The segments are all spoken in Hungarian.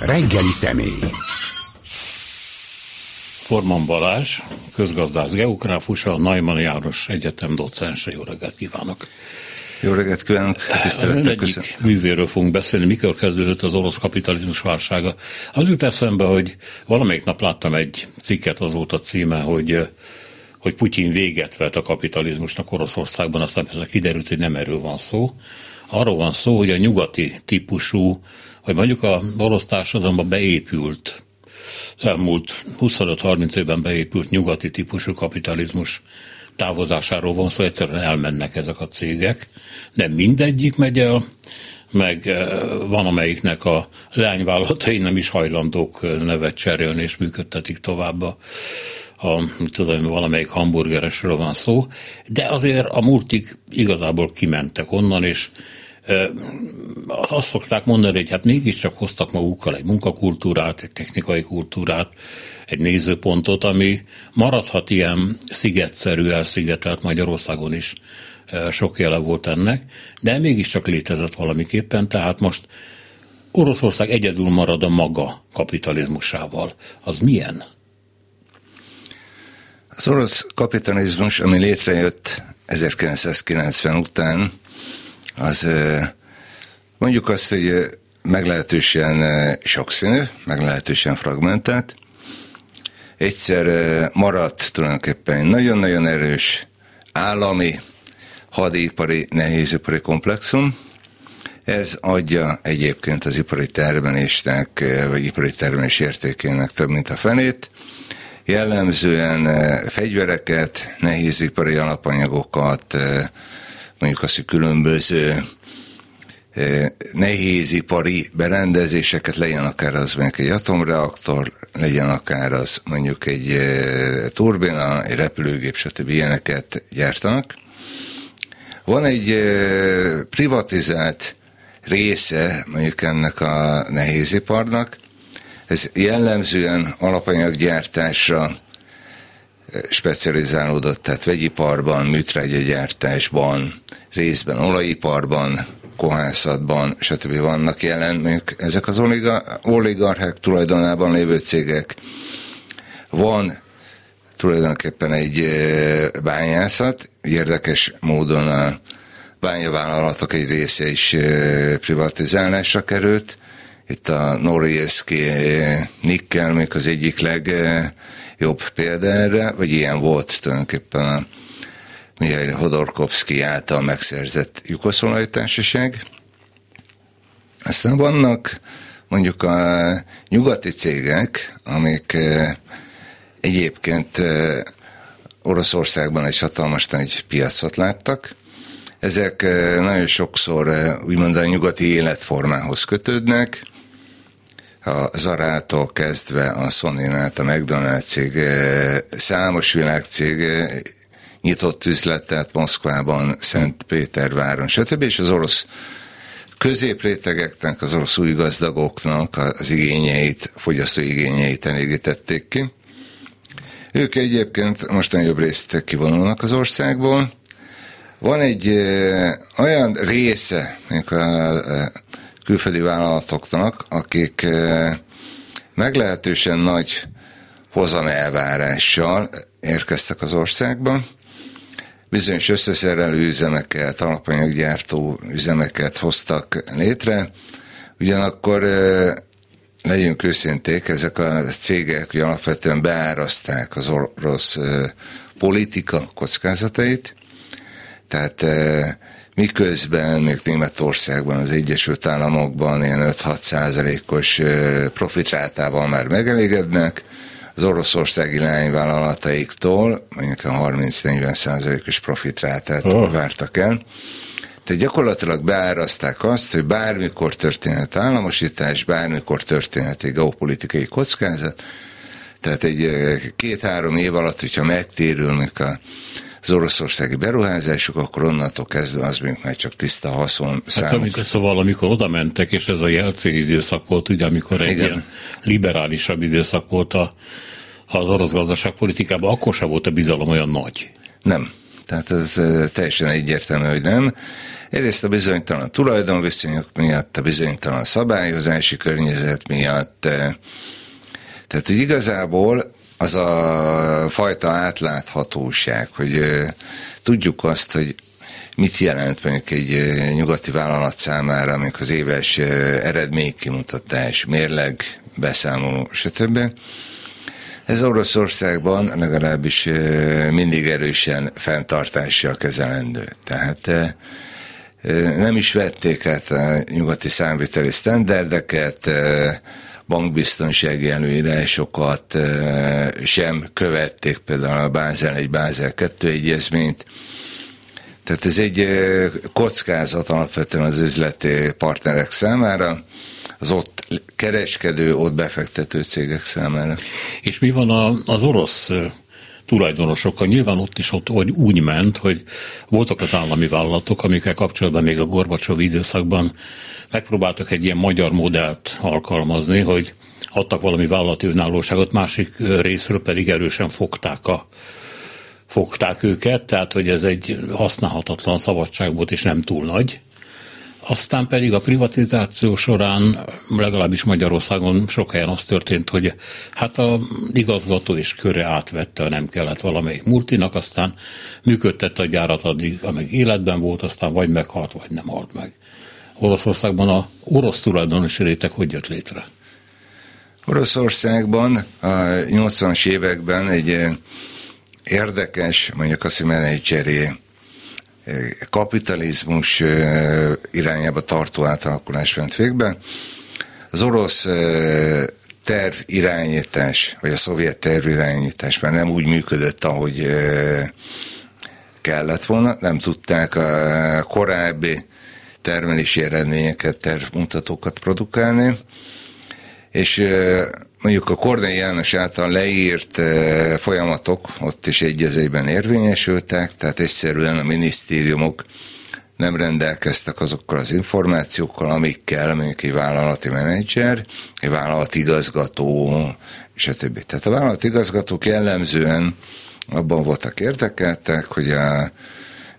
Reggeli személy. Forman Balázs, közgazdász geográfusa, a Neumann János Egyetem docense. Jó reggelt kívánok! Jó reggelt kívánok! Tisztelettel köszönöm. Művéről fogunk beszélni. Mikor kezdődött az orosz kapitalizmus válsága? Az jut eszembe, hogy valamelyik nap láttam egy cikket, az volt a címe, hogy Putyin véget vet a kapitalizmusnak Oroszországban, aztán kiderült, hogy nem erről van szó. Arról van szó, hogy a nyugati típusú, vagy mondjuk a orosz társadalomba beépült, elmúlt 25-30 évben beépült nyugati típusú kapitalizmus távozásáról van szó, egyszerűen elmennek ezek a cégek. Nem mindegyik megy el, meg van amelyiknek a leányvállalatai nem is hajlandók nevet cserélni, és működtetik tovább valamelyik hamburgeresről van szó, de azért a multik igazából kimentek onnan, és azt szokták mondani, hogy hát mégiscsak hoztak magukkal egy munkakultúrát, egy technikai kultúrát, egy nézőpontot, ami maradhat ilyen szigetszerű, elszigetelt Magyarországon is. Sok jele volt ennek, de mégiscsak létezett valamiképpen, tehát most Oroszország egyedül marad a maga kapitalizmusával. Az milyen? Az orosz kapitalizmus, ami létrejött 1990 után, az mondjuk azt, hogy meglehetősen sokszínű, meglehetősen fragmentált. Egyszer maradt tulajdonképpen egy nagyon-nagyon erős állami, hadipari, nehézipari komplexum. Ez adja egyébként az ipari termelésnek, vagy ipari termelés értékének több mint a felét. Jellemzően fegyvereket, nehézipari alapanyagokat, mondjuk azt, hogy különböző nehézipari berendezéseket, legyen akár az mondjuk egy atomreaktor, legyen akár az mondjuk egy turbina, egy repülőgép, stb. Ilyeneket gyártanak. Van egy privatizált része mondjuk ennek a nehéziparnak, ez jellemzően alapanyaggyártásra specializálódott, tehát vegyiparban, műtrágyagyártásban, részben olajiparban, kohászatban, stb. Vannak jelen, mondjuk ezek az oligarchák tulajdonában lévő cégek. Van tulajdonképpen egy bányászat, érdekes módon a bányavállalatok egy része is privatizálásra került. Itt a Norilszki Nikkel még az egyik legjobb példa erre, vagy ilyen volt tulajdonképpen a Mihály Hodorkovszkij által megszerzett Jukosz olajtársaság. Aztán vannak mondjuk a nyugati cégek, amik egyébként Oroszországban egy hatalmas nagy piacot láttak. Ezek nagyon sokszor úgymond a nyugati életformához kötődnek, a Zarától kezdve a Sonynát, a McDonald's-ig, számos világcég nyitott üzletet Moszkvában, Szentpéterváron, stb. És az orosz középrétegeknek, az orosz új gazdagoknak az igényeit, fogyasztó igényeit elégítették ki. Ők egyébként mostan jobb részt kivonulnak az országból. Van egy olyan része a külföldi vállalatoknak, akik meglehetősen nagy hozamelvárással érkeztek az országba. Bizonyos összeszerelő üzemeket, alapanyaggyártó üzemeket hoztak létre. Ugyanakkor legyünk őszinték, ezek a cégek alapvetően beáraszták az orosz politika kockázatait, tehát miközben még Németországban, az Egyesült Államokban ilyen 5-6%-os profitrátával már megelégednek, az oroszországi leányvállalataiktól mondjuk a 30-40%-os profitrátát vártak el. Tehát gyakorlatilag beáraszták azt, hogy bármikor történhet államosítás, bármikor történhet egy geopolitikai kockázat, tehát egy 2-3 év alatt, hogyha megtérülnek az oroszországi beruházások, akkor onnantól kezdve az még már csak tiszta haszon számuk. Hát, szóval amikor oda mentek, és ez a Jelcin időszak volt, ugye, amikor egy ilyen liberálisabb időszak volt az orosz gazdaságpolitikában, akkor sem volt a bizalom olyan nagy. Nem. Tehát ez teljesen egyértelmű, hogy nem. Egyrészt a bizonytalan tulajdonviszonyok miatt, a bizonytalan szabályozási környezet miatt. Tehát, hogy igazából az a fajta átláthatóság, hogy tudjuk azt, hogy mit jelent mondjuk egy nyugati vállalat számára, amikor az éves eredménykimutatás, mérleg, beszámoló, stb. Ez Oroszországban legalábbis mindig erősen fenntartással kezelendő. Tehát nem is vették át a nyugati számviteli sztenderdeket, bankbiztonsági előírásokat, sem követték például a Bázel 1, Bázel 2 egyezményt. Tehát ez egy kockázat alapvetően az üzleti partnerek számára, az ott kereskedő, ott befektető cégek számára. És mi van az orosz tulajdonosokkal? Nyilván ott is úgy ment, hogy voltak az állami vállalatok, amikkel kapcsolatban még a Gorbacsov időszakban megpróbáltak egy ilyen magyar modellt alkalmazni, hogy adtak valami vállalati önállóságot, másik részről pedig erősen fogták őket, tehát hogy ez egy használhatatlan szabadság volt, és nem túl nagy. Aztán pedig a privatizáció során, legalábbis Magyarországon sok helyen az történt, hogy hát a igazgató és köre átvette, ha nem kellett valamelyik multinak, aztán működtette a gyárat addig, amíg életben volt, aztán vagy meghalt, vagy nem halt meg. Oroszországban a orosz tulajdonosi réteg hogy jött létre? Oroszországban a 80-as években egy érdekes, mondjuk azt, hogy menedzseri kapitalizmus irányába tartó átalakulás ment végbe. Az orosz tervirányítás, vagy a szovjet tervirányítás már nem úgy működött, ahogy kellett volna. Nem tudták a korábbi termelési eredményeket, tervmutatókat produkálni, és mondjuk a Kornai János által leírt folyamatok ott is egy az egyben érvényesültek, tehát egyszerűen a minisztériumok nem rendelkeztek azokkal az információkkal, amikkel mondjuk egy vállalati menedzser, egy vállalati igazgató, és a többi. Tehát a vállalati igazgatók jellemzően abban voltak érdekeltek, hogy a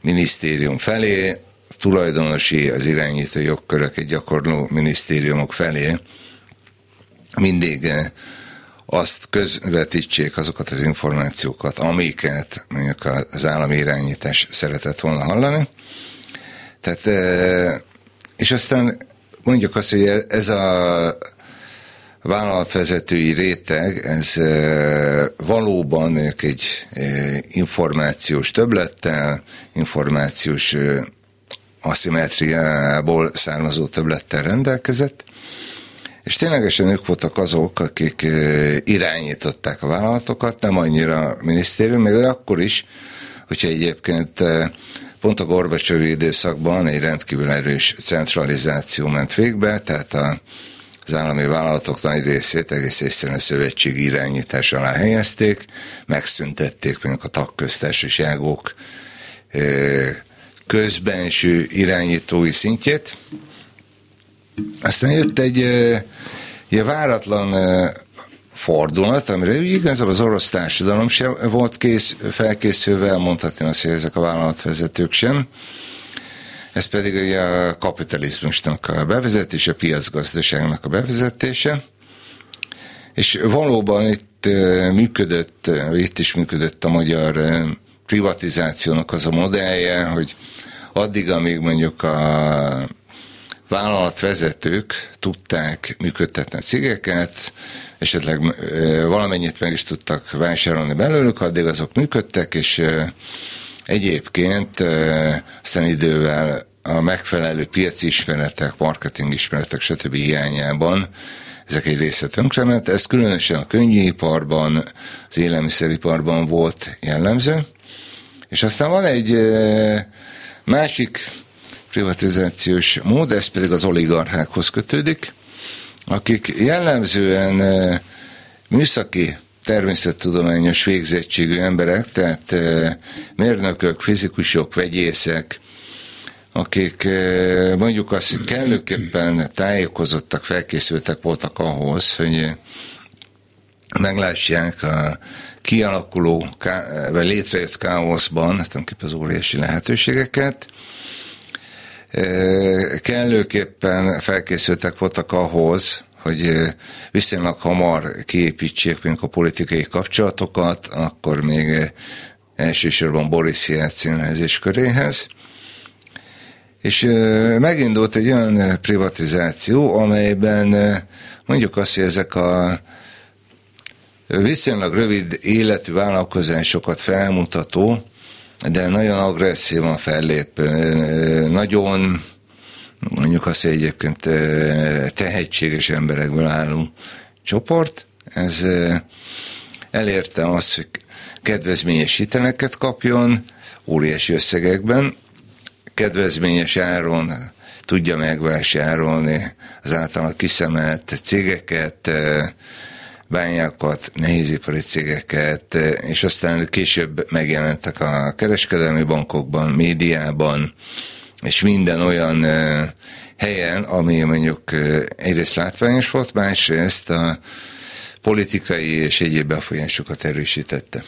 minisztérium felé, a tulajdonosi, az irányító jogköröket gyakorló minisztériumok felé mindig azt közvetítsék, azokat az információkat, amiket mondjuk az állami irányítás szeretett volna hallani. Tehát, és aztán mondjuk azt, hogy ez a vállalatvezetői réteg, ez valóban mondjuk egy információs többlettel, információs aszimetriából származó többlettel rendelkezett, és ténylegesen ők voltak azok, akik irányították a vállalatokat, nem annyira a minisztérium, még akkor is, hogyha egyébként pont a Gorbacsov-i időszakban egy rendkívül erős centralizáció ment végbe, tehát az állami vállalatok nagy részét egész egyszerűen a szövetségi irányítás alá helyezték, megszüntették mondjuk a tagköztársaságok közbenső irányítói szintjét. Aztán jött egy váratlan fordulat, amire igazából az orosz társadalom sem volt felkészülve, mondhatni azt, hogy ezek a vállalatvezetők sem. Ez pedig a kapitalizmusnak a bevezetése, a piacgazdaságnak a bevezetése. És valóban itt is működött a magyar privatizációnak az a modellje, hogy addig, amíg mondjuk a vállalatvezetők tudták működtetni a cégeket, esetleg valamennyit meg is tudtak vásárolni belőlük, addig azok működtek, és egyébként aztán idővel a megfelelő piaci ismeretek, marketing ismeretek, stb. Hiányában ezek egy része tönkrement. Ez különösen a könnyűiparban, az élelmiszeriparban volt jellemző. És aztán van egy másik privatizációs mód, ez pedig az oligarchákhoz kötődik, akik jellemzően műszaki, természettudományos végzettségű emberek, tehát mérnökök, fizikusok, vegyészek, akik mondjuk azt kellőképpen tájékozottak, felkészültek voltak ahhoz, hogy meglássák a kialakuló, vagy létrejött káoszban tulajdonképpen az óriási lehetőségeket. Kellőképpen felkészültek voltak ahhoz, hogy viszonylag hamar kiépítsék mondjuk a politikai kapcsolatokat, akkor még elsősorban Borisz Jelcinhez és köréhez. És megindult egy olyan privatizáció, amelyben mondjuk azt, hogy ezek a viszonylag rövid életű vállalkozásokat felmutató, de nagyon agresszívan fellépő, nagyon, mondjuk azt, hogy egyébként tehetséges emberekből álló csoport, ez elérte azt, hogy kedvezményes hiteleket kapjon, óriási összegekben, kedvezményes áron tudja megvásárolni az általán kiszemelt cégeket, bányákat, nehézipari cégeket, és aztán később megjelentek a kereskedelmi bankokban, médiában, és minden olyan helyen, ami mondjuk egyrészt látványos volt, másrészt a politikai és egyéb befolyásokat erősítette.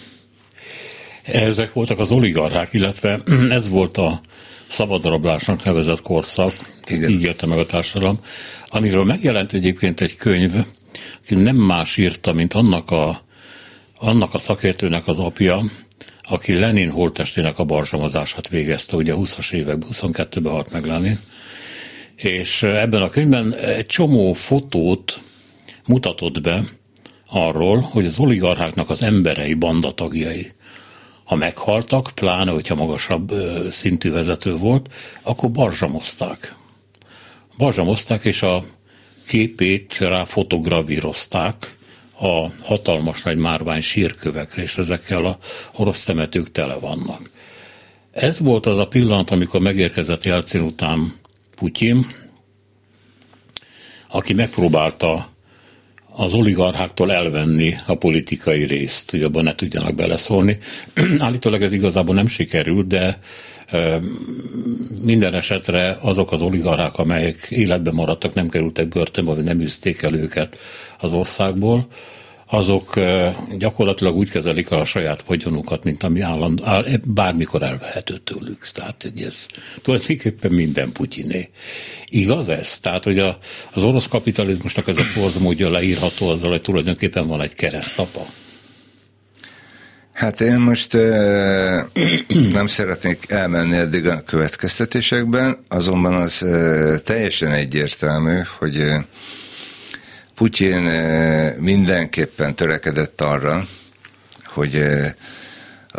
Ezek voltak az oligarchák, illetve ez volt a szabadrablásnak nevezett korszak, ezt ígérte meg a társadalom, amiről megjelent egyébként egy könyv, aki nem más írta, mint annak a szakértőnek az apja, aki Lenin holttestének a balzsamozását végezte, ugye 20-as években, 22-ben halt meg Lenin, és ebben a könyvben egy csomó fotót mutatott be arról, hogy az oligarcháknak az emberei, bandatagjai, ha meghaltak, pláne, hogyha magasabb szintű vezető volt, akkor balzsamozták. Balzsamozták, és a képét rá fotogravírozták a hatalmas nagy márvány sírkövekre, és ezekkel a orosz temetők tele vannak. Ez volt az a pillanat, amikor megérkezett Jelcin után Putyin, aki megpróbálta az oligarcháktól elvenni a politikai részt, hogy abban ne tudjanak beleszólni. Állítólag ez igazából nem sikerült, de minden esetre azok az oligarchák, amelyek életben maradtak, nem kerültek börtönbe, vagy nem üzték el őket az országból, azok gyakorlatilag úgy kezelik a saját vagyonukat, mint ami bármikor elvehető tőlük. Tehát ez tulajdonképpen minden Putyiné. Igaz ez? Tehát, hogy az orosz kapitalizmusnak ez a porzmódja leírható azzal, hogy tulajdonképpen van egy keresztapa? Hát én most nem szeretnék elmenni eddig a következtetésekben, azonban az teljesen egyértelmű, hogy Putyin mindenképpen törekedett arra, hogy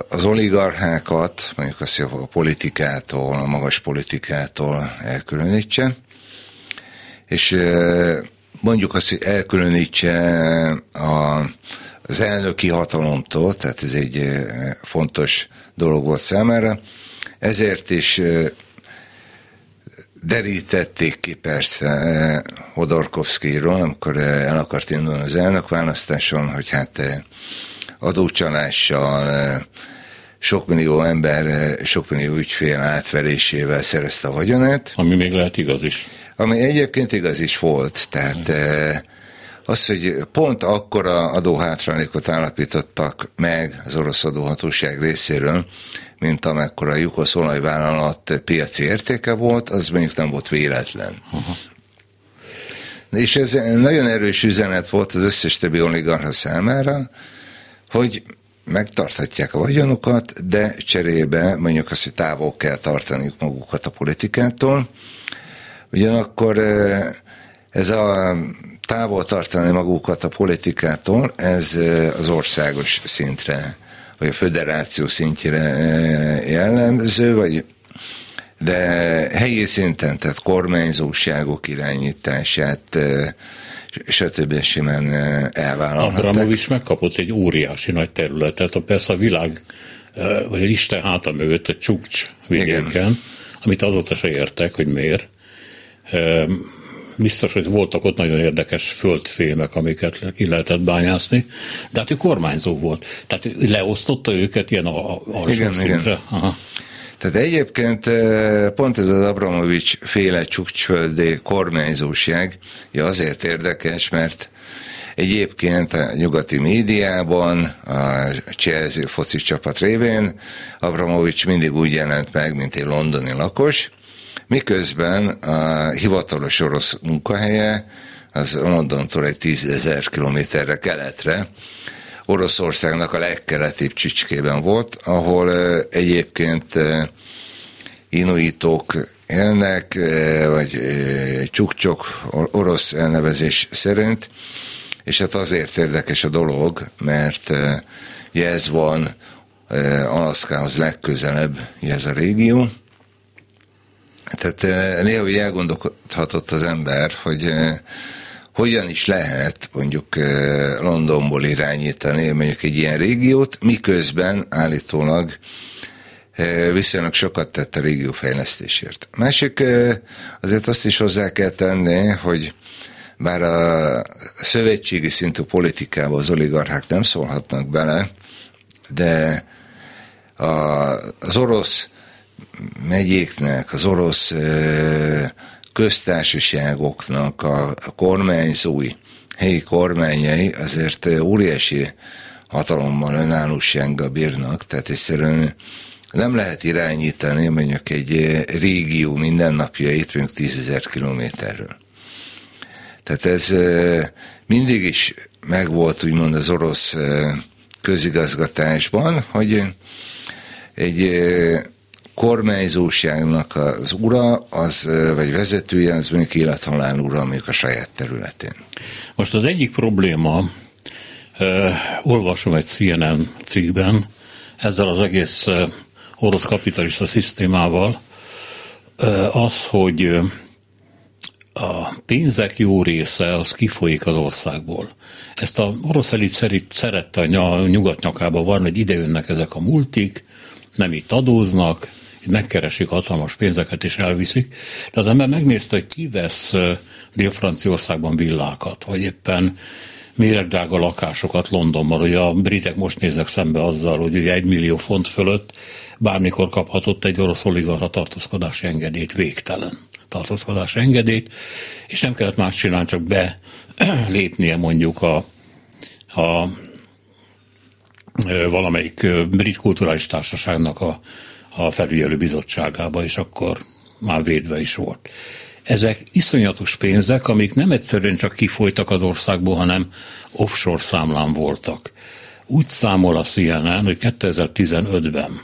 az oligarchákat, mondjuk azt a politikától, a magas politikától elkülönítse, és mondjuk azt, hogy elkülönítse az elnöki hatalomtól, tehát ez egy fontos dolog volt számára, ezért is derítették ki persze Hodorkovszkijról, amikor el akart indulni az elnökválasztáson, hogy hát adócsalással, sok millió ember, sok millió ügyfél átverésével szerezte a vagyonát. Ami még lehet igaz is. Ami egyébként igaz is volt, tehát az, hogy pont akkora adóhátralékot állapítottak meg az orosz adóhatóság részéről, mint amekkora a Jukosz olajvállalat piaci értéke volt, az mondjuk nem volt véletlen. Aha. És ez nagyon erős üzenet volt az összes többi oligarcha számára, hogy megtarthatják a vagyonukat, de cserébe mondjuk azt, hogy távol kell tartaniuk magukat a politikától. Ugyanakkor ez a távol tartani magukat a politikától, ez az országos szintre vagy a föderáció szintjére jellemző, de helyi szinten, tehát kormányzóságok irányítását, stb. Simán elvállalhatták. Abramovics megkapott egy óriási nagy területet, persze a világ, vagy Isten háta mögött a Csukcs vidéken, igen, amit azóta se értek, hogy miért. Biztos, hogy voltak ott nagyon érdekes földfémek, amiket ki lehetett bányászni, de hát ő kormányzó volt. Tehát leosztotta őket ilyen alsó szintre. Aha. Tehát egyébként pont ez az Abramovics féle csukcsföldi kormányzóság azért érdekes, mert Egyébként a nyugati médiában, a Chelsea foci csapat révén Abramovics mindig úgy jelent meg, mint egy londoni lakos, miközben a hivatalos orosz munkahelye az Londontól egy 10 000 kilométerre keletre, Oroszországnak a legkeletibb csicskében volt, ahol egyébként inuitok élnek, vagy csukcsok orosz elnevezés szerint, és hát azért érdekes a dolog, mert ez van Alaszkához legközelebb, ez a régió. Tehát néha úgy elgondolkodhatott az ember, hogy hogyan is lehet mondjuk Londonból irányítani mondjuk egy ilyen régiót, miközben állítólag viszonylag sokat tett a régió fejlesztésért. Másik, azért azt is hozzá kell tenni, hogy bár a szövetségi szintű politikába az oligarchák nem szólhatnak bele, de az orosz megyéknek, az orosz köztársaságoknak a kormányzói, helyi kormányai azért óriási hatalommal, önállósággal bírnak, tehát egyszerűen nem lehet irányítani mondjuk egy régió mindennapjait mondjuk 10 000 kilométerről. Tehát ez mindig is megvolt úgymond az orosz közigazgatásban, hogy egy kormányzóságnak az ura, vagy vezetője, az mondjuk élethalál ura, mondjuk a saját területén. Most az egyik probléma, olvasom egy CNN cikkben, ezzel az egész orosz kapitalista szisztémával, az, hogy a pénzek jó része az kifolyik az országból. Ezt a orosz elit szerette a nyugat nyakába varni, hogy ide jönnek ezek a multik, nem itt adóznak, megkeresik hatalmas pénzeket és elviszik, de az ember megnézte, hogy ki vesz Dél-Franciaországban villákat, vagy éppen méregdrága lakásokat Londonban, hogy a britek most néznek szembe azzal, hogy ugye 1 millió font fölött bármikor kaphatott egy orosz oligarcha tartózkodási engedélyt, végtelen tartózkodási engedélyt, és nem kellett más csinálni, csak belépnie mondjuk a valamelyik brit kulturális társaságnak a felügyelő bizottságába, és akkor már védve is volt. Ezek iszonyatos pénzek, amik nem egyszerűen csak kifolytak az országból, hanem offshore számlán voltak. Úgy számol a CNN, hogy 2015-ben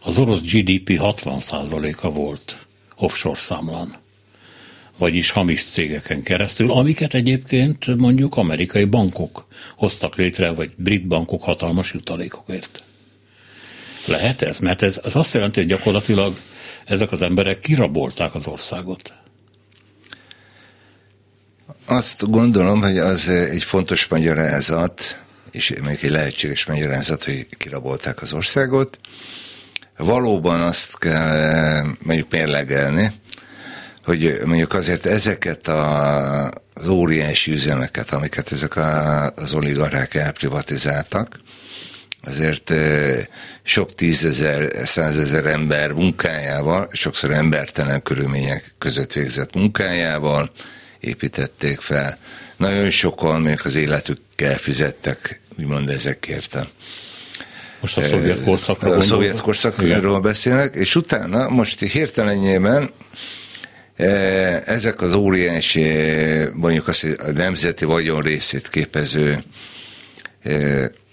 az orosz GDP 60%-a volt offshore számlán, vagyis hamis cégeken keresztül, amiket egyébként mondjuk amerikai bankok hoztak létre, vagy brit bankok hatalmas jutalékokért. Lehet ez? Mert ez azt jelenti, hogy gyakorlatilag ezek az emberek kirabolták az országot. Azt gondolom, hogy az egy fontos magyarázat, és még egy lehetséges magyarázat, hogy kirabolták az országot. Valóban azt kell mondjuk mérlegelni, hogy mondjuk azért ezeket az óriási üzemeket, amiket ezek az oligarchák elprivatizáltak, azért sok 10 000, 100 000 ember munkájával, sokszor embertelen körülmények között végzett munkájával építették fel. Nagyon sokan még az életükkel fizettek, úgymond ezekért. Most a szovjet korszakról gondolom. A szovjet korszakról beszélnek, és utána most hirtelenjében ezek az óriási, mondjuk azt, a nemzeti vagyon részét képező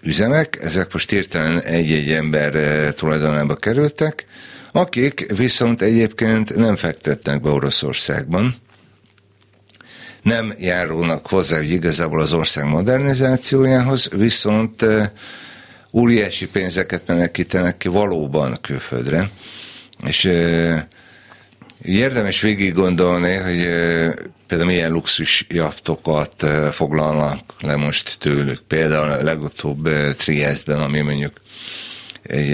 üzemek, ezek most hirtelen egy-egy ember tulajdonába kerültek, akik viszont egyébként nem fektetnek be Oroszországban, nem járulnak hozzá, hogy igazából az ország modernizációjához, viszont óriási pénzeket menekítenek ki valóban külföldre, és érdemes végig gondolni, hogy például milyen luxus jachtokat foglalnak le most tőlük. Például a legutóbb Triestben, ami mondjuk egy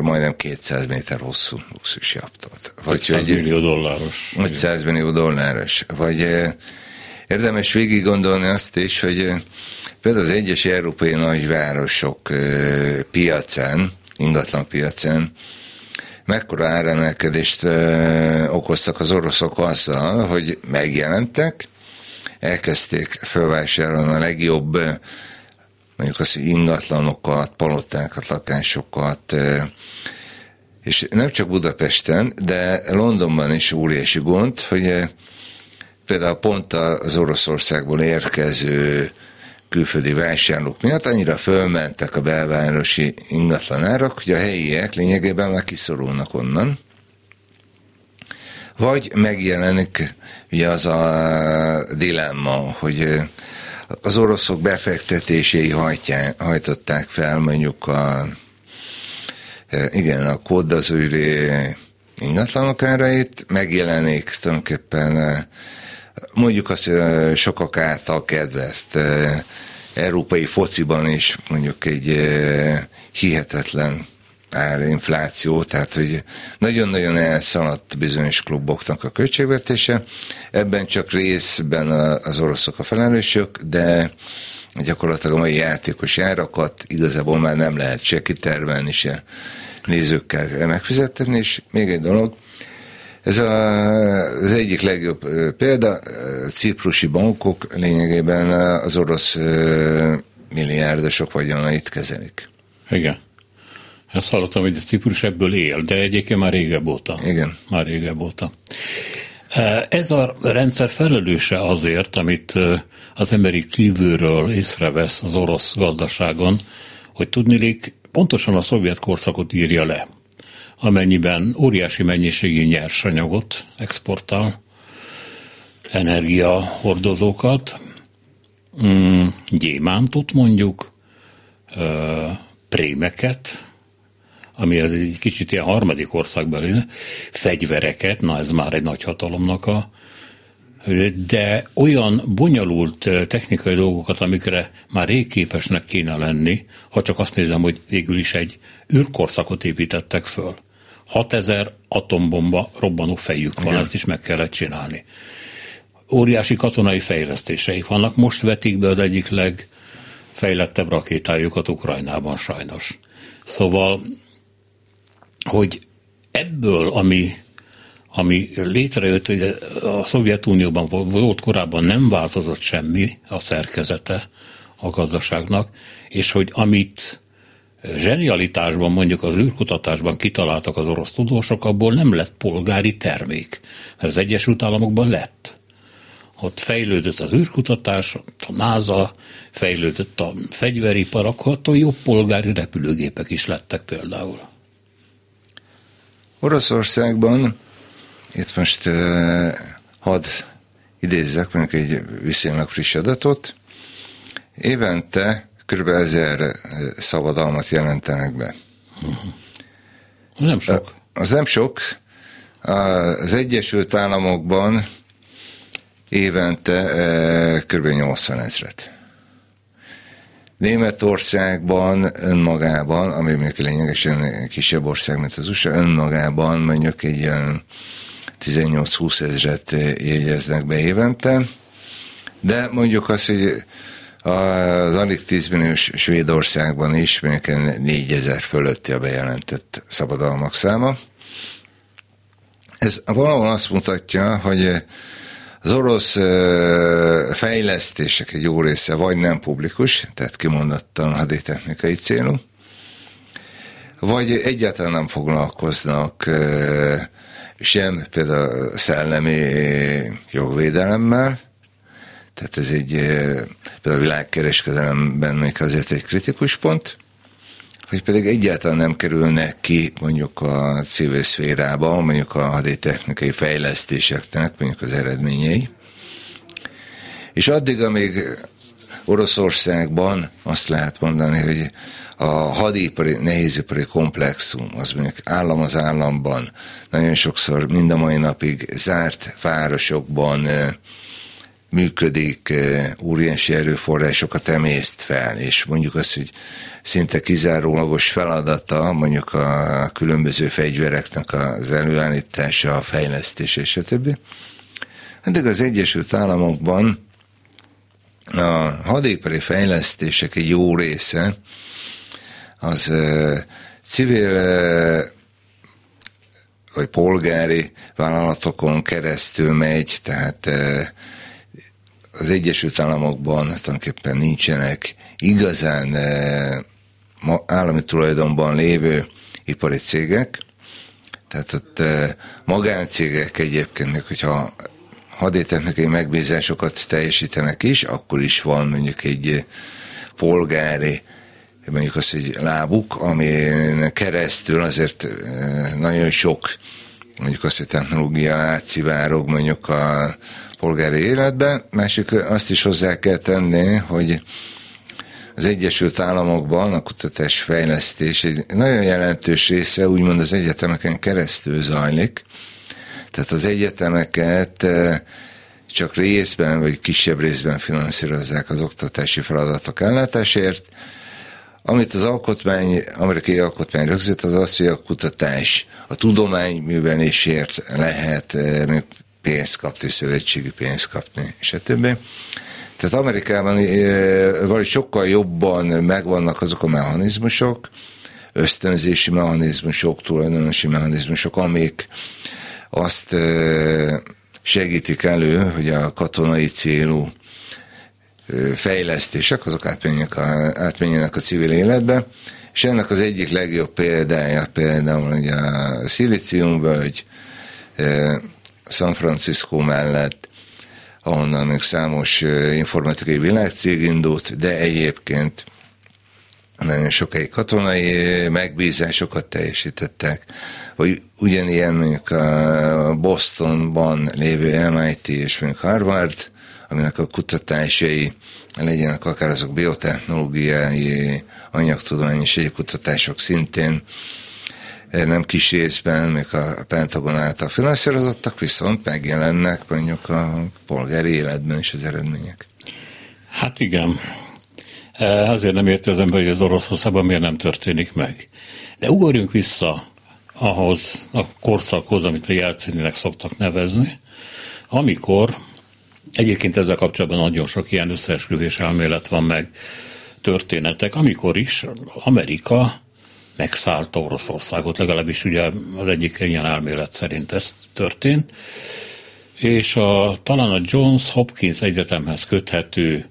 majdnem 200 méter hosszú luxus jachtot. Vagy 100 millió dolláros. Vagy érdemes végig gondolni azt is, hogy például az egyes európai nagyvárosok piacán, ingatlan piacán, mekkora áremelkedést okoztak az oroszok azzal, hogy megjelentek, elkezdték felvásárolni a legjobb, mondjuk az ingatlanokat, palotákat, lakásokat, és nem csak Budapesten, de Londonban is óriási gond, hogy például pont az Oroszországból érkező külföldi vásárlók miatt annyira fölmentek a belvárosi ingatlanárak, hogy a helyiek lényegében már kiszorulnak onnan. Vagy megjelenik ugye az a dilemma, hogy az oroszok befektetései hajtották fel mondjuk a kódazőri ingatlanok árait, megjelenik tulajdonképpen mondjuk azt, hogy sokak által kedvelt európai fociban is mondjuk egy hihetetlen árinfláció, tehát hogy nagyon-nagyon elszaladt bizonyos kluboknak a költségvetése. Ebben csak részben az oroszok a felelősök, de gyakorlatilag a mai játékos árakat igazából már nem lehet se kitermelni, se nézőkkel megfizetni, és még egy dolog, ez az egyik legjobb példa, ciprusi bankok lényegében az orosz milliárdosok vagyonait kezelik. Igen. Ezt hallottam, hogy a Ciprus ebből él, de egyébként már régebb óta. Igen. Már régebb óta. Ez a rendszer felelőse azért, amit az emberi kívülről észrevesz az orosz gazdaságon, hogy tudniillik, pontosan a szovjet korszakot írja le, amennyiben óriási mennyiségű nyersanyagot exportál, energiahordozókat, gyémántot mondjuk, prémeket, ami az egy kicsit ilyen harmadik országbeli, fegyvereket, na ez már egy nagy hatalomnak a... De olyan bonyolult technikai dolgokat, amikre már rég képesnek kéne lenni, ha csak azt nézem, hogy végül is egy űrkorszakot építettek föl. 6000 atombomba robbanó fejük van, ezt is meg kellett csinálni. Óriási katonai fejlesztéseik vannak, most vetik be az egyik legfejlettebb rakétájukat Ukrajnában sajnos. Szóval hogy ebből, ami létrejött, hogy a Szovjetunióban volt korábban, nem változott semmi a szerkezete a gazdaságnak, és hogy amit zsenialitásban, mondjuk az űrkutatásban kitaláltak az orosz tudósok, abból nem lett polgári termék, mert az Egyesült Államokban lett. Ott fejlődött az űrkutatás, a NASA, fejlődött a fegyveripar, akkor jobb polgári repülőgépek is lettek például. Oroszországban, itt most hadd idézzek mondjuk egy viszonylag friss adatot, évente kb. 1000 szabadalmat jelentenek be. Nem sok. Az nem sok. Az Egyesült Államokban évente kb. 80 000. Németországban önmagában, ami még lényegesen kisebb ország, mint az USA, önmagában mondjuk egy ilyen 18-20 000 jegyeznek be évente, de mondjuk azt, hogy az alig 10 milliós Svédországban is mondjuk 4000 fölötti a bejelentett szabadalmak száma. Ez valahol azt mutatja, hogy az orosz fejlesztések egy jó része vagy nem publikus, tehát kimondottan haditechnikai célú, vagy egyáltalán nem foglalkoznak sem például szellemi jogvédelemmel, tehát ez egy például világkereskedelemben még azért egy kritikus pont, vagy pedig egyáltalán nem kerülnek ki mondjuk a civil szférába, mondjuk a haditechnikai fejlesztéseknek, mondjuk az eredményei. És addig, amíg Oroszországban azt lehet mondani, hogy a hadipari, nehézipari komplexum, az mondjuk állam az államban, nagyon sokszor mind a mai napig zárt városokban működik, óriási erőforrásokat emészt fel, és mondjuk azt, hogy szinte kizárólagos feladata mondjuk a különböző fegyvereknek az előállítása, a fejlesztés és a többi. Eddig az Egyesült Államokban a hadipari fejlesztések egy jó része az civil vagy polgári vállalatokon keresztül megy, tehát az Egyesült Államokban tulajdonképpen nincsenek igazán állami tulajdonban lévő ipari cégek, tehát ott magáncégek egyébként, hogyha haditechnikai megbízásokat teljesítenek is, akkor is van mondjuk egy polgári, mondjuk az, hogy lábuk, amin keresztül azért nagyon sok, mondjuk azt, hogy technológia átszivárog mondjuk a polgári életbe. Másik, azt is hozzá kell tenni, hogy az Egyesült Államokban a kutatásfejlesztés egy nagyon jelentős része úgymond az egyetemeken keresztül zajlik. Tehát az egyetemeket csak részben, vagy kisebb részben finanszírozzák az oktatási feladatok ellátásért. Amit az alkotmány, amerikai alkotmány rögzít, az az, hogy a kutatás, a tudomány művelésért lehet pénzt kapni, szövetségi pénzt kapni, stb. Tehát Amerikában valahogy sokkal jobban megvannak azok a mechanizmusok, ösztönzési mechanizmusok, tulajdonosi mechanizmusok, amik azt segítik elő, hogy a katonai célú fejlesztések, azok átmenjenek a civil életbe, és ennek az egyik legjobb példája például ugye a Szilíciumvölgy, San Francisco mellett, ahonnan még számos informatikai világcég indult, de egyébként nagyon sokáig katonai megbízásokat teljesítettek, vagy ugyanilyen mondjuk a Bostonban lévő MIT és mondjuk Harvard, aminek a kutatásai legyenek akár azok biotechnológiai, anyagtudományi és egyéb kutatások szintén nem kis részben, még a Pentagon által finanszírozottak, viszont megjelennek mondjuk a polgári életben is az eredmények. Hát igen. Azért nem érti az ember, hogy az Oroszországban miért nem történik meg. De ugorjunk vissza ahhoz a korszakhoz, amit a Jelcininek szoktak nevezni, amikor egyébként ezzel kapcsolatban nagyon sok ilyen összeesküvés elmélet van meg, történetek, amikor is Amerika megszállta Oroszországot, legalábbis ugye az egyik ilyen elmélet szerint ez történt, és talán a Johns Hopkins Egyetemhez köthető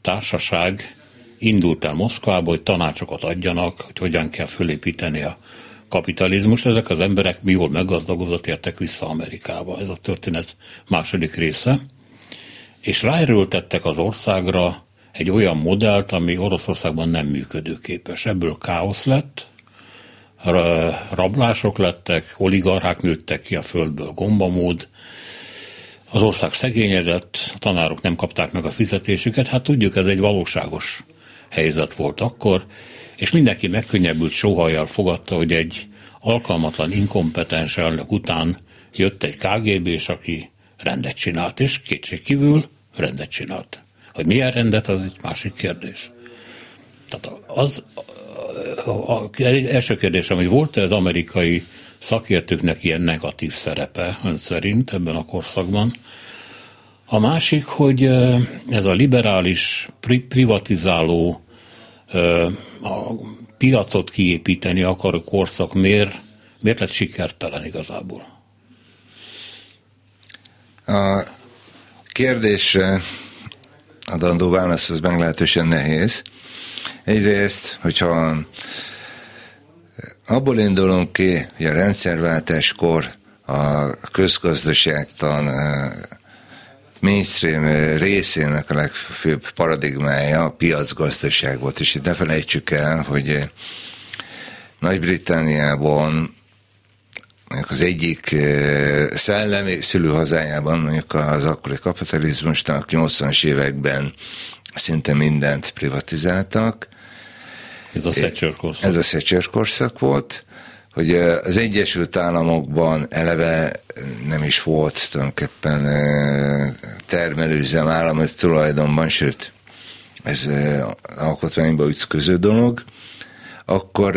társaság indult el Moszkvába, hogy tanácsokat adjanak, hogy hogyan kell fölépíteni a kapitalizmust. Ezek az emberek jól meggazdagodott értek vissza Amerikába. Ez a történet második része. És ráerőltettek az országra egy olyan modellt, ami Oroszországban nem működőképes. Ebből káosz lett, rablások lettek, oligarchák nőttek ki a földből gombamód, az ország szegényedett, a tanárok nem kapták meg a fizetésüket, hát tudjuk, ez egy valóságos helyzet volt akkor, és mindenki megkönnyebbült sóhajjal fogadta, hogy egy alkalmatlan, inkompetens elnök után jött egy KGB-s, aki rendet csinált, és kétségkívül rendet csinált. Hogy milyen rendet, az egy másik kérdés. Tehát az első kérdésem, hogy volt-e az amerikai szakértőknek ilyen negatív szerepe ön szerint ebben a korszakban? A másik, hogy ez a liberális, privatizáló, a piacot kiépíteni akaró korszak miért lett sikertelen igazából? A kérdésre adandó válasz az meglehetősen nehéz. Egyrészt, hogyha abból indulunk ki, hogy a rendszerváltáskor a közgazdaságtan mainstream részének a legfőbb paradigmája a piacgazdaság volt, és itt ne felejtsük el, hogy Nagy-Britanniában mondjuk az egyik szellemi szülőhazájában, mondjuk az akkori kapitalizmusnak 80-as években szinte mindent privatizáltak. Ez a Szecser korszak. Ez a Szecser korszak volt, hogy az Egyesült Államokban eleve nem is volt tulajdonképpen termelőzem állami tulajdonban, sőt, ez alkotmányba ütköző dolog, akkor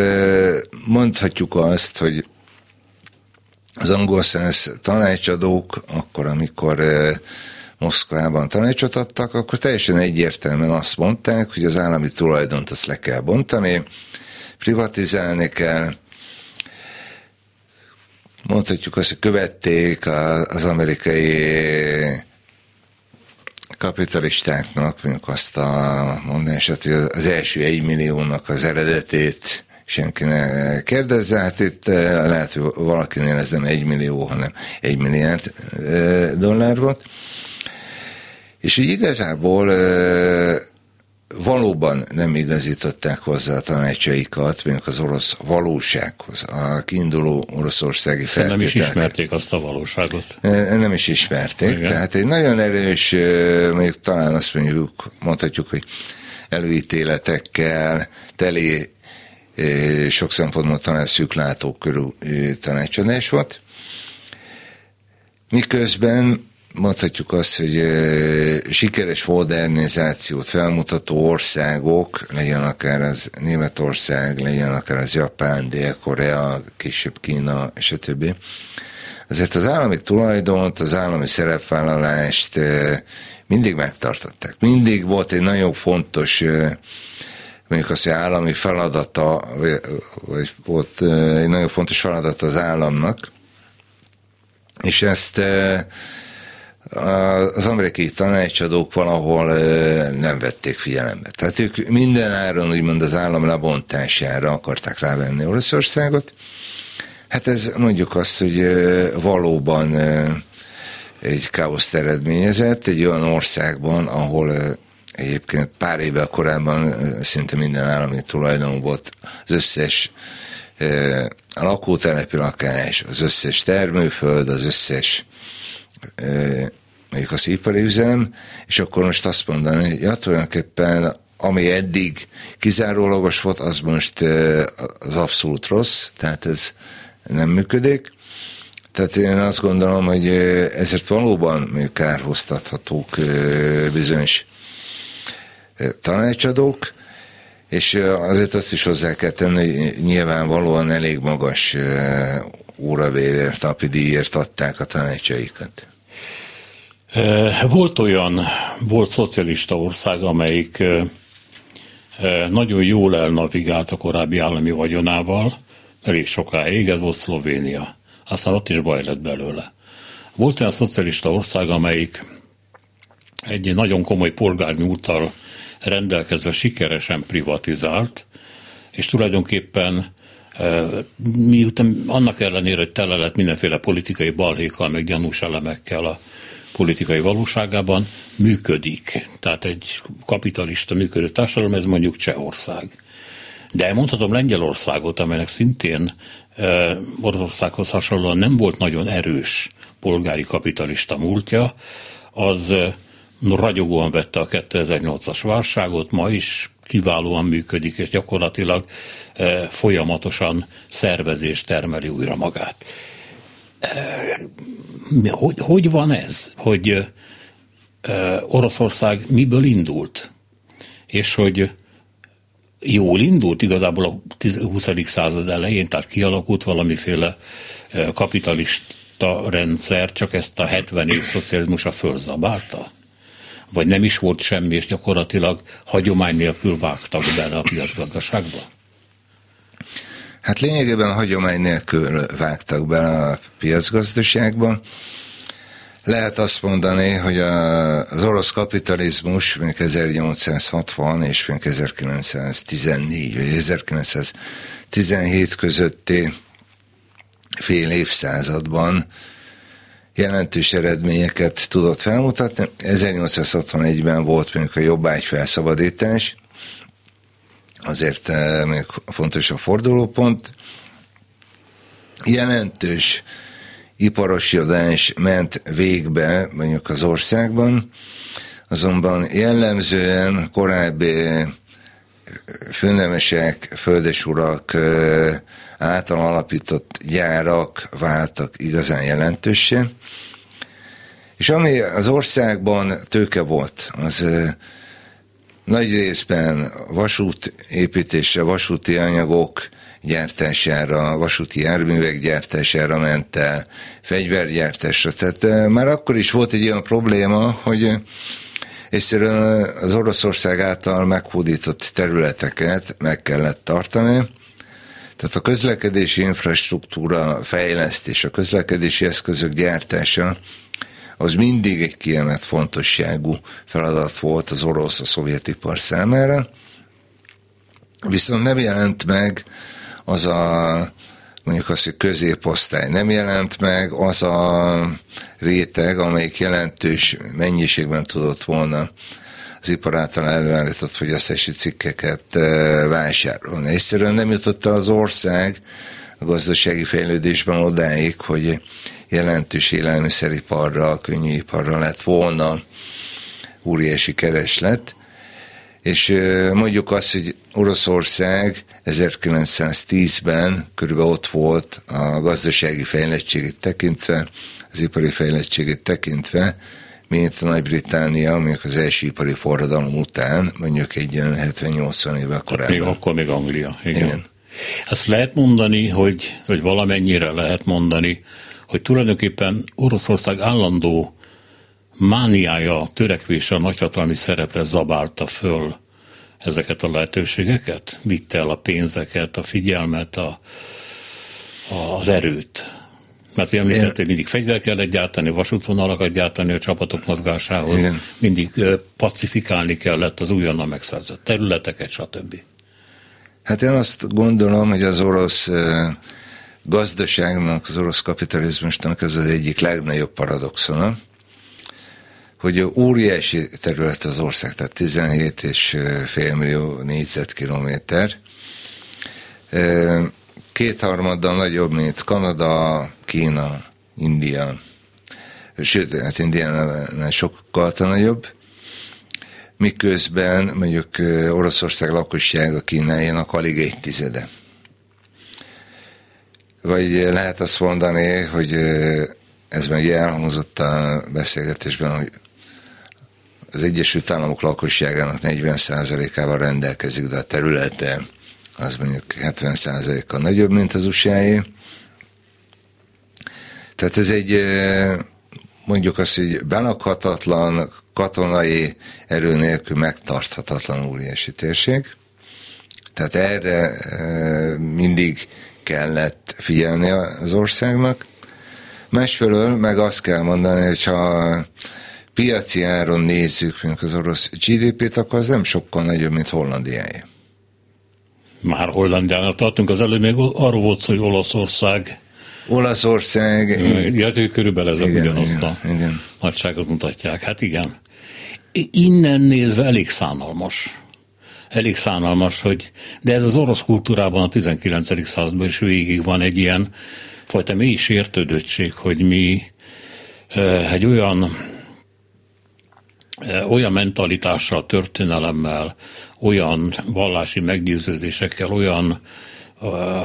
mondhatjuk azt, hogy az angolszász tanácsadók akkor, amikor Moszkvában tanácsot adtak, akkor teljesen egyértelműen azt mondták, hogy az állami tulajdont azt le kell bontani, privatizálni kell. Mondhatjuk azt, hogy követték az amerikai kapitalistáknak mondjuk azt a mondását, hogy az első 1 milliónak az eredetét senki ne kérdezze, hát itt lehet, hogy valakinél ez nem 1 millió, hanem 1 milliárd dollár volt. És így igazából valóban nem igazították hozzá a tanácsaikat, mondjuk az orosz valósághoz, a kiinduló oroszországi feltételeket. Nem is ismerték azt a valóságot. Nem is ismerték, igen. Tehát egy nagyon erős, mondjuk talán azt mondjuk, mondhatjuk, hogy előítéletekkel teli, sok szempontból talán szűklátókörű tanácsadás volt. Miközben mondhatjuk azt, hogy sikeres modernizációt felmutató országok, legyen akár az Németország, legyen akár az Japán, Dél-Korea, később Kína, stb. Azért az állami tulajdont, az állami szerepvállalást mindig megtartották. Mindig volt egy nagyon fontos, mondjuk azt, hogy állami feladata, vagy volt egy nagyon fontos feladata az államnak, és ezt az amerikai tanácsadók valahol nem vették figyelembe. Tehát ők mindenáron úgymond az állam lebontására akarták rávenni Oroszországot. Hát ez mondjuk azt, hogy valóban egy káoszt eredményezett egy olyan országban, ahol egyébként pár évvel korábban szinte minden állami tulajdon volt, az összes a lakótelepi lakás, az összes termőföld, az összes mondjuk az ipari üzem, és akkor most azt mondani, hogy ja, tulajdonképpen ami eddig kizárólagos volt, az most az abszolút rossz, tehát ez nem működik. Tehát én azt gondolom, hogy ezért valóban kárhoztathatók bizonyos tanácsadók, és azért azt is hozzá kell tenni, hogy nyilvánvalóan elég magas óravérért, napi díjért adták a tanácsaikat. Volt szocialista ország, amelyik nagyon jól elnavigált a korábbi állami vagyonával, elég sokáig, ez volt Szlovénia. Aztán ott is baj lett belőle. Volt olyan szocialista ország, amelyik egy nagyon komoly polgárnyi úttal rendelkezve sikeresen privatizált, és tulajdonképpen miután annak ellenére, hogy tele lett mindenféle politikai balhékkal, meg gyanús elemekkel a politikai valóságában, működik. Tehát egy kapitalista működő társadalom, ez mondjuk Csehország. De mondhatom Lengyelországot, amelynek szintén Oroszországhoz hasonlóan nem volt nagyon erős polgári kapitalista múltja, az ragyogóan vette a 2008-as válságot, ma is kiválóan működik, és gyakorlatilag folyamatosan szervezés termeli újra magát. Hogy van ez? Hogy Oroszország miből indult? És hogy jól indult igazából a 20. század elején, tehát kialakult valamiféle kapitalista rendszer, csak ezt a 70 év szocializmusa fölzabálta? Vagy nem is volt semmi, és gyakorlatilag hagyomány nélkül vágtak bele a piacgazdaságba? Hát lényegében hagyomány nélkül vágtak bele a piacgazdaságba. Lehet azt mondani, hogy az orosz kapitalizmus még 1860 és még 1914 vagy 1917 közötti fél évszázadban jelentős eredményeket tudott felmutatni. 1861-ben volt mondjuk a jobbágy felszabadítás, azért még fontos a fordulópont. Jelentős iparosodás ment végbe mondjuk az országban, azonban jellemzően korábbi főnemesek, földesurak által alapított gyárak váltak igazán jelentőssé. És ami az országban tőke volt, az nagy részben vasútépítésre, vasúti anyagok gyártására, vasúti járművek gyártására ment el, fegyvergyártásra. Tehát már akkor is volt egy olyan probléma, hogy egyszerűen az Oroszország által meghódított területeket meg kellett tartani. Tehát a közlekedési infrastruktúra fejlesztés, a közlekedési eszközök gyártása az mindig egy kiemelt fontosságú feladat volt az orosz, a szovjet ipar számára, viszont nem jelent meg az a, mondjuk azt, hogy középosztály, nem jelent meg az a réteg, amelyik jelentős mennyiségben tudott volna az ipar által előállított fogyasztási cikkeket vásárolni. Egyszerűen nem jutott el az ország a gazdasági fejlődésben odáig, hogy jelentős élelmiszeriparral, könnyűiparral lett volna óriási kereslet, és mondjuk azt, hogy Oroszország 1910-ben körülbelül ott volt a gazdasági fejlettségét tekintve, az ipari fejlettségét tekintve, mint a Nagy-Britannia, mondjuk az első ipari forradalom után, mondjuk egy ilyen 70-80 évvel korábban. Akkor még Anglia, igen. Azt lehet mondani, hogy valamennyire lehet mondani, hogy tulajdonképpen Oroszország állandó mániája, törekvése a nagyhatalmi szerepre zabálta föl ezeket a lehetőségeket? Vitte el a pénzeket, a figyelmet, az erőt? Mert említett, hogy mindig fegyver kellett gyártani, vasútvonalakat gyártani a csapatok mozgásához, igen. Mindig pacifikálni kellett az újonnan megszerzett területeket, stb. Hát én azt gondolom, hogy az orosz gazdaságnak, az orosz kapitalizmusnak ez az egyik legnagyobb paradoxona, hogy óriási terület az ország, tehát 17,5 millió négyzetkilométer, kétharmaddal nagyobb, mint Kanada, Kína, India, sőt, hát Indiánál sokkal nagyobb, miközben mondjuk Oroszország lakossága Kínájának alig 1/10. Vagy lehet azt mondani, hogy ez meg elhangzott a beszélgetésben, hogy az Egyesült Államok lakosságának 40%-ával rendelkezik, de a területe az mondjuk 70%-kal nagyobb, mint az USA-é. Tehát ez egy, mondjuk azt, hogy belakhatatlan, katonai erő nélkül megtarthatatlan óriási térség. Tehát erre mindig kellett figyelni az országnak. Másfelől meg azt kell mondani, hogyha piaci áron nézzük az orosz GDP-t, akkor az nem sokkal nagyobb, mint Hollandiáé. Már Hollandiánál tartunk, az előbb még arról volt szó, hogy Olaszország. Illetve körülbelül ezek ugyanazt a nagyságot mutatják. Hát igen. Innen nézve elég szánalmas. Hogy de ez az orosz kultúrában a 19. században is végig van egy ilyen fajta mély sértődöttség, hogy mi egy olyan mentalitással, történelemmel, olyan vallási meggyőződésekkel, olyan,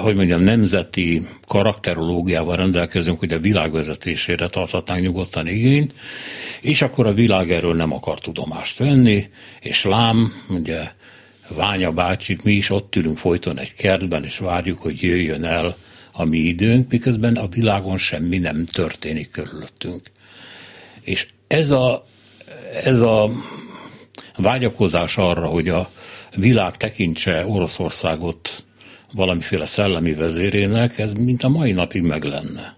hogy mondjam, nemzeti karakterológiával rendelkezünk, hogy a világvezetésére tartatnánk nyugodtan igényt, és akkor a világ erről nem akar tudomást venni, és lám, ugye Ványa bácsik, mi is ott ülünk folyton egy kertben, és várjuk, hogy jöjjön el a mi időnk, miközben a világon semmi nem történik körülöttünk. És ez a vágyakozás arra, hogy a világ tekintse Oroszországot valamiféle szellemi vezérének, ez mint a mai napig meg lenne.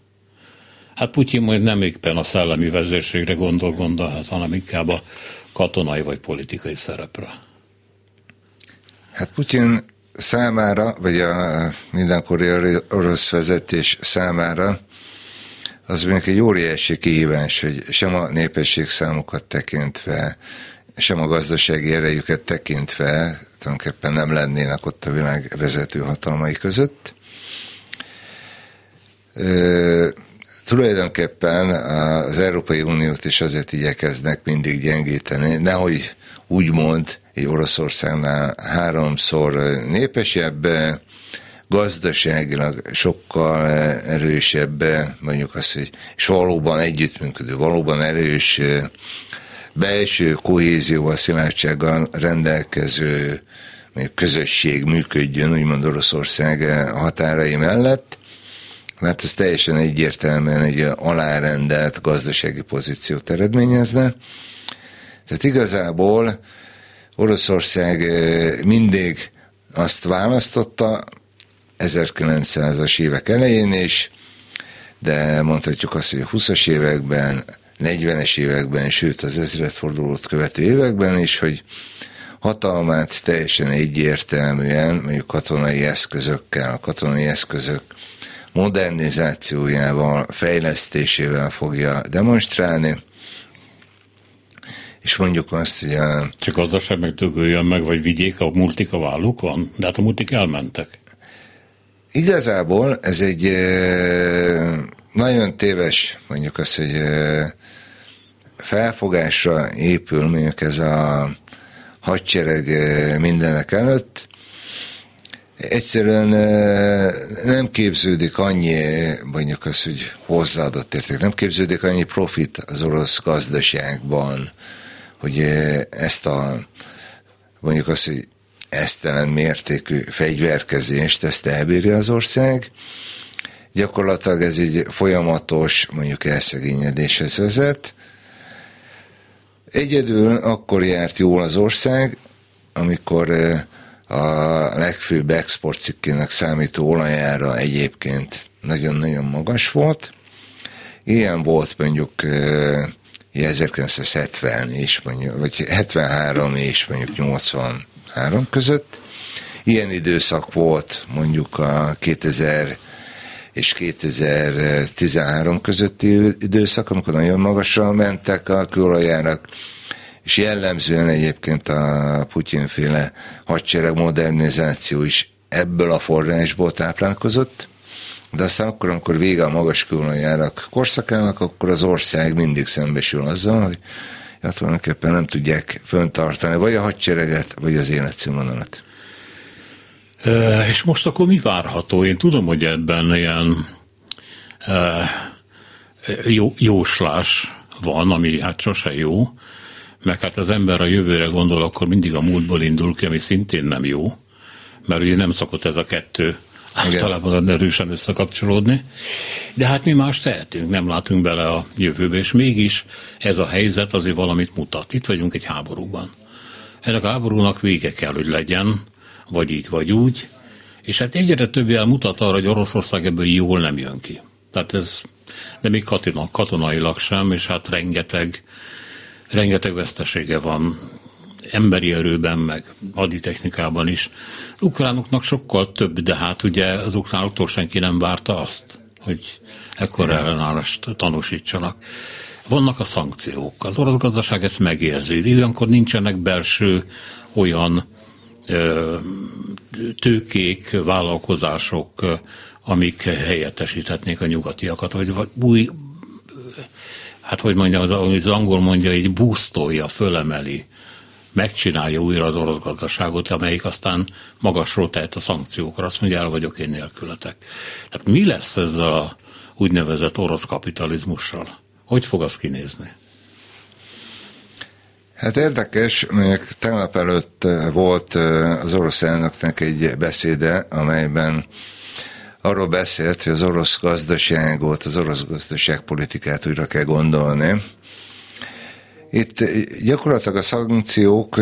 Hát Putyin majd nem éppen a szellemi vezérségre gondol, hanem inkább a katonai vagy politikai szerepre. Hát Putyin számára, vagy a mindenkori orosz vezetés számára az mondjuk egy óriási kihívás, hogy sem a népességszámokat tekintve, sem a gazdasági erejüket tekintve tulajdonképpen nem lennének ott a világ vezető hatalmai között. Tulajdonképpen az Európai Uniót is azért igyekeznek mindig gyengíteni, nehogy úgymond egy Oroszországnál háromszor népesebb, gazdaságilag sokkal erősebb, mondjuk azt, hogy és valóban együttműködő, valóban erős, belső kohézióval, szilárdsággal rendelkező közösség működjön, úgymond Oroszország határai mellett, mert ez teljesen egyértelműen egy alárendelt gazdasági pozíciót eredményezne. Tehát igazából Oroszország mindig azt választotta, 1900-as évek elején is, de mondhatjuk azt, hogy a 20-as években 40-es években, sőt az ezredfordulót követő években is, hogy hatalmát teljesen egyértelműen, mondjuk katonai eszközökkel, a katonai eszközök modernizációjával, fejlesztésével fogja demonstrálni, és mondjuk azt, hogy csak a gazdaság megdögöljön meg, vagy vigyék a multik a vállukon? De hát a multik elmentek. Igazából ez egy nagyon téves, mondjuk azt, hogy felfogásra épül, mondjuk ez a hadsereg mindenek előtt. Egyszerűen nem képződik annyi, mondjuk azt, hogy hozzáadott érték, nem képződik annyi profit az orosz gazdaságban, hogy ezt a, mondjuk azt, hogy esztelen mértékű fegyverkezést, ezt elbírja az ország. Gyakorlatilag ez egy folyamatos, mondjuk elszegényedéshez vezet. Egyedül akkor járt jól az ország, amikor a legfőbb exportcikkének számító olajára egyébként nagyon-nagyon magas volt. Ilyen volt mondjuk 1970 és mondjuk, vagy 73 és mondjuk 83 között. Ilyen időszak volt mondjuk a 2000 és 2013 közötti időszak, amikor nagyon magasra mentek a kőolajárak, és jellemzően egyébként a Putyin-féle hadsereg modernizáció is ebből a forrásból táplálkozott, de aztán akkor, amikor vége a magas kőolajárak korszakának, akkor az ország mindig szembesül azzal, hogy hát tulajdonképpen nem tudják föntartani vagy a hadsereget, vagy az életszínvonalat. És most akkor mi várható? Én tudom, hogy ebben ilyen jóslás van, ami hát sose jó, meg hát az ember a jövőre gondol, akkor mindig a múltból indul ki, ami szintén nem jó, mert ugye nem szokott ez a kettő általában erősen összekapcsolódni. De hát mi más tehetünk, nem látunk bele a jövőbe, és mégis ez a helyzet azért valamit mutat. Itt vagyunk egy háborúban. Ennek a háborúnak vége kell, hogy legyen, vagy így, vagy úgy, és hát egyre több jel mutat arra, hogy Oroszország ebből jól nem jön ki. Tehát ez, de még katonailag sem, és hát rengeteg vesztesége van emberi erőben, meg haditechnikában is. Ukránoknak sokkal több, de hát ugye az ukránoktól senki nem várta azt, hogy ekkora ellenállást tanúsítsanak. Vannak a szankciók. Az orosz gazdaság ezt megérzi. Ilyenkor nincsenek belső olyan tőkék, vállalkozások, amik helyettesíthetnék a nyugatiakat, vagy új, hát hogy mondja, az angol mondja, így boostolja, fölemeli, megcsinálja újra az orosz gazdaságot, amelyik aztán magasról tehet a szankciókra, azt mondja, el vagyok én nélkületek. Tehát mi lesz ezzel a úgynevezett orosz kapitalizmussal? Hogy fog az kinézni? Hát érdekes, mondjuk tegnap előtt volt az orosz elnöknek egy beszéde, amelyben arról beszélt, hogy az orosz gazdaságot, az orosz gazdaságpolitikát újra kell gondolni. Itt gyakorlatilag a szankciók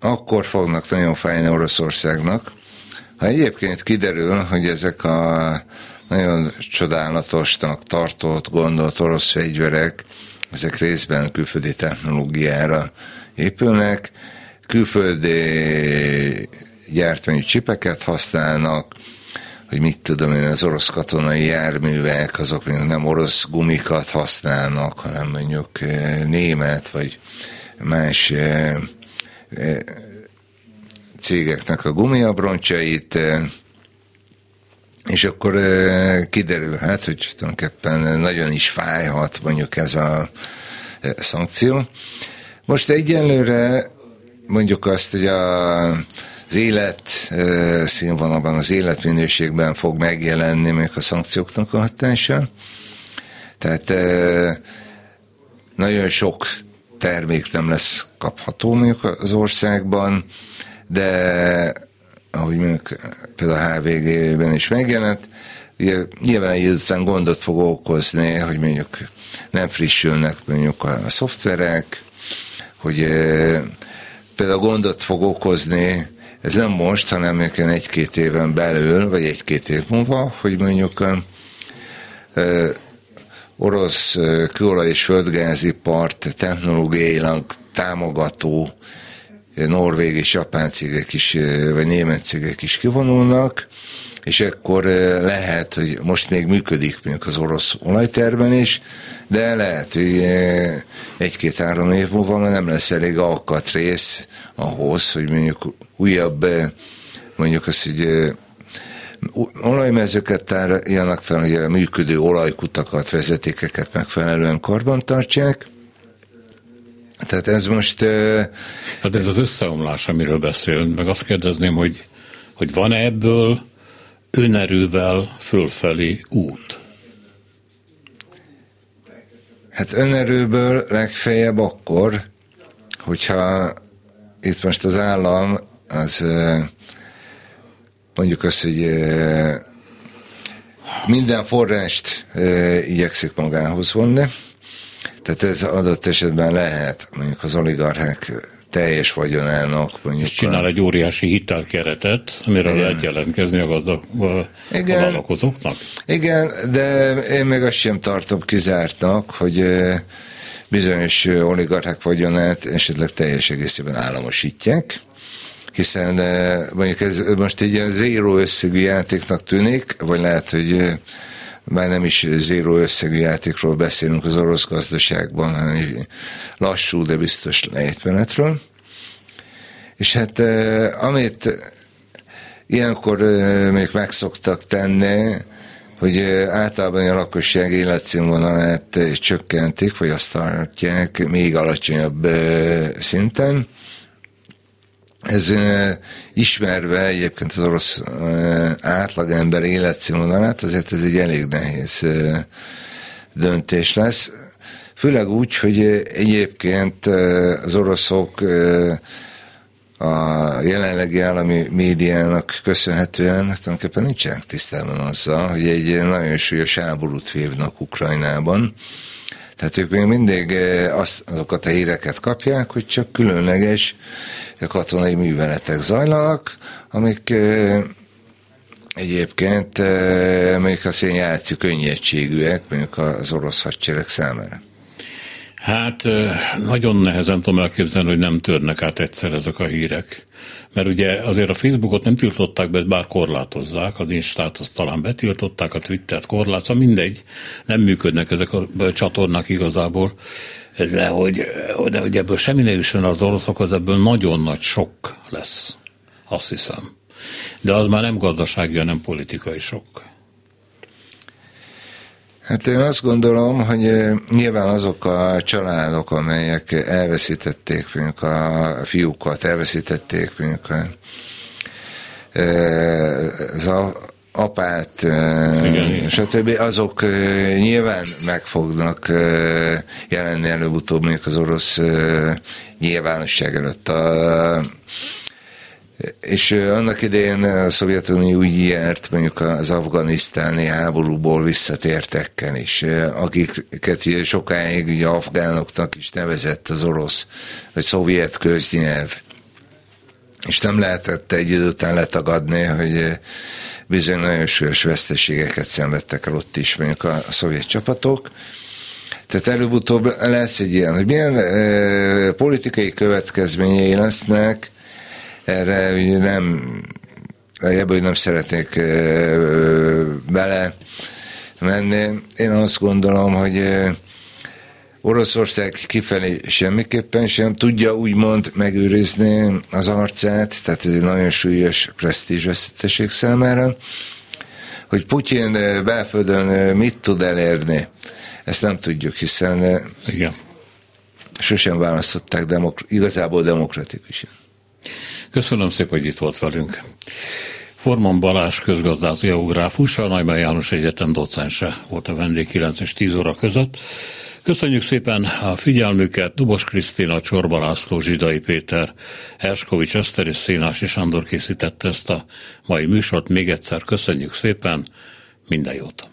akkor fognak nagyon fájni Oroszországnak, ha egyébként kiderül, hogy ezek a nagyon csodálatosnak tartott, gondolt orosz fegyverek, ezek részben külföldi technológiára épülnek, külföldi gyártmányú csipeket használnak, hogy mit tudom én, az orosz katonai járművek, azok mondjuk nem orosz gumikat használnak, hanem mondjuk német vagy más cégeknek a gumiabroncsait, és akkor kiderül, hát, hogy tulajdonképpen nagyon is fájhat mondjuk ez a szankció. Most egyenlőre mondjuk azt, hogy az élet színvonalban, az életminőségben fog megjelenni még a szankcióknak a hatása. Tehát nagyon sok termék nem lesz kapható mondjuk az országban, de ahogy mondjuk például a HVG-ben is megjelent, ugye nyilván egy után gondot fog okozni, hogy mondjuk nem frissülnek mondjuk a szoftverek, hogy például gondot fog okozni, ez nem most, hanem mondjuk egy-két éven belül, vagy egy-két év múlva, hogy mondjuk orosz kőolaj és földgázipart technológiailag támogató norvég és japán cégek is, vagy német cégek is kivonulnak, és ekkor lehet, hogy most még működik mondjuk az orosz olajtermelés, de lehet, hogy 1-2-3 év múlva már nem lesz elég alkatrész ahhoz, hogy mondjuk újabb, mondjuk azt, hogy olajmezőket tárjanak fel, hogy a működő olajkutakat, vezetékeket megfelelően karbantartsák. Tehát ez most... Hát ez az összeomlás, amiről beszélünk, meg azt kérdezném, hogy van-e ebből önerővel fölfelé út? Hát önerőből legfeljebb akkor, hogyha itt most az állam az... mondjuk azt, hogy minden forrást igyekszik magához vonni, tehát ez adott esetben lehet mondjuk az oligarchák teljes vagyonának. És csinál egy óriási hitelkeretet, amire igen. lehet jelentkezni a gazdag vállalkozóknak. Igen, de én még azt sem tartom kizártnak, hogy bizonyos oligarchák vagyonát esetleg teljes egészében államosítják, hiszen mondjuk ez most egy ilyen zéró összegű játéknak tűnik, vagy lehet, hogy már nem is zéró összegű játékról beszélünk az orosz gazdaságban, hanem lassú, de biztos lejtmenetről. És hát amit ilyenkor még meg szoktak tenni, hogy általában a lakosság életszínvonalát csökkentik, vagy azt tartják még alacsonyabb szinten. Ez ismerve egyébként az orosz átlagember életszínvonalát, azért ez egy elég nehéz döntés lesz. Főleg úgy, hogy egyébként az oroszok a jelenlegi állami médiának köszönhetően tulajdonképpen nincsenek tisztában azzal, hogy egy nagyon súlyos háborút vívnak Ukrajnában. Tehát ők még mindig azokat a híreket kapják, hogy csak különleges katonai műveletek zajlanak, amik egyébként mondjuk azt ilyen játszik könnyedségűek mondjuk az orosz hadsereg számára. Hát nagyon nehezen tudom elképzelni, hogy nem törnek át egyszer ezek a hírek. Mert ugye azért a Facebookot nem tiltották be, bár korlátozzák, az Instát azt talán betiltották, a Twittert korlátozza, mindegy, nem működnek ezek a csatornák igazából. De hogy ebből semmi ne jusson az oroszokhoz, ebből nagyon nagy sok lesz, azt hiszem. De az már nem gazdasági, hanem politikai sok. Hát én azt gondolom, hogy nyilván azok a családok, amelyek elveszítették mondjuk a fiúkat, elveszítették mondjuk az apát, igen, stb. Azok nyilván meg fognak jelenni előbb-utóbb mondjuk az orosz nyilvánosság előtt. És annak idején a Szovjetunió úgy járt, mondjuk az afganisztáni háborúból visszatértekkel is, akiket ugye sokáig ugye afgánoknak is nevezett az orosz, vagy szovjet köznyelv. És nem lehetett egy idő után letagadni, hogy bizony nagyon súlyos veszteségeket szenvedtek el ott is, mondjuk a szovjet csapatok. Tehát előbb-utóbb lesz egy ilyen, hogy milyen politikai következményei lesznek, erre ugye nem szeretnék bele menni. Én azt gondolom, hogy Oroszország kifelé semmiképpen sem tudja úgymond megőrizni az arcát, tehát ez egy nagyon súlyos presztízsveszteség számára, hogy Putyin belföldön mit tud elérni, ezt nem tudjuk, hiszen igen. sosem választották igazából demokratikusan. Köszönöm szépen, hogy itt volt velünk. Forman Balázs közgazdász geográfus, a Neumann János Egyetem docense volt a vendég 9 és 10 óra között. Köszönjük szépen a figyelmüket. Dubos Krisztina, Csorba László, Zsidai Péter, Herskovics Eszter és Szénási Sándor készítette ezt a mai műsort. Még egyszer köszönjük szépen, minden jót!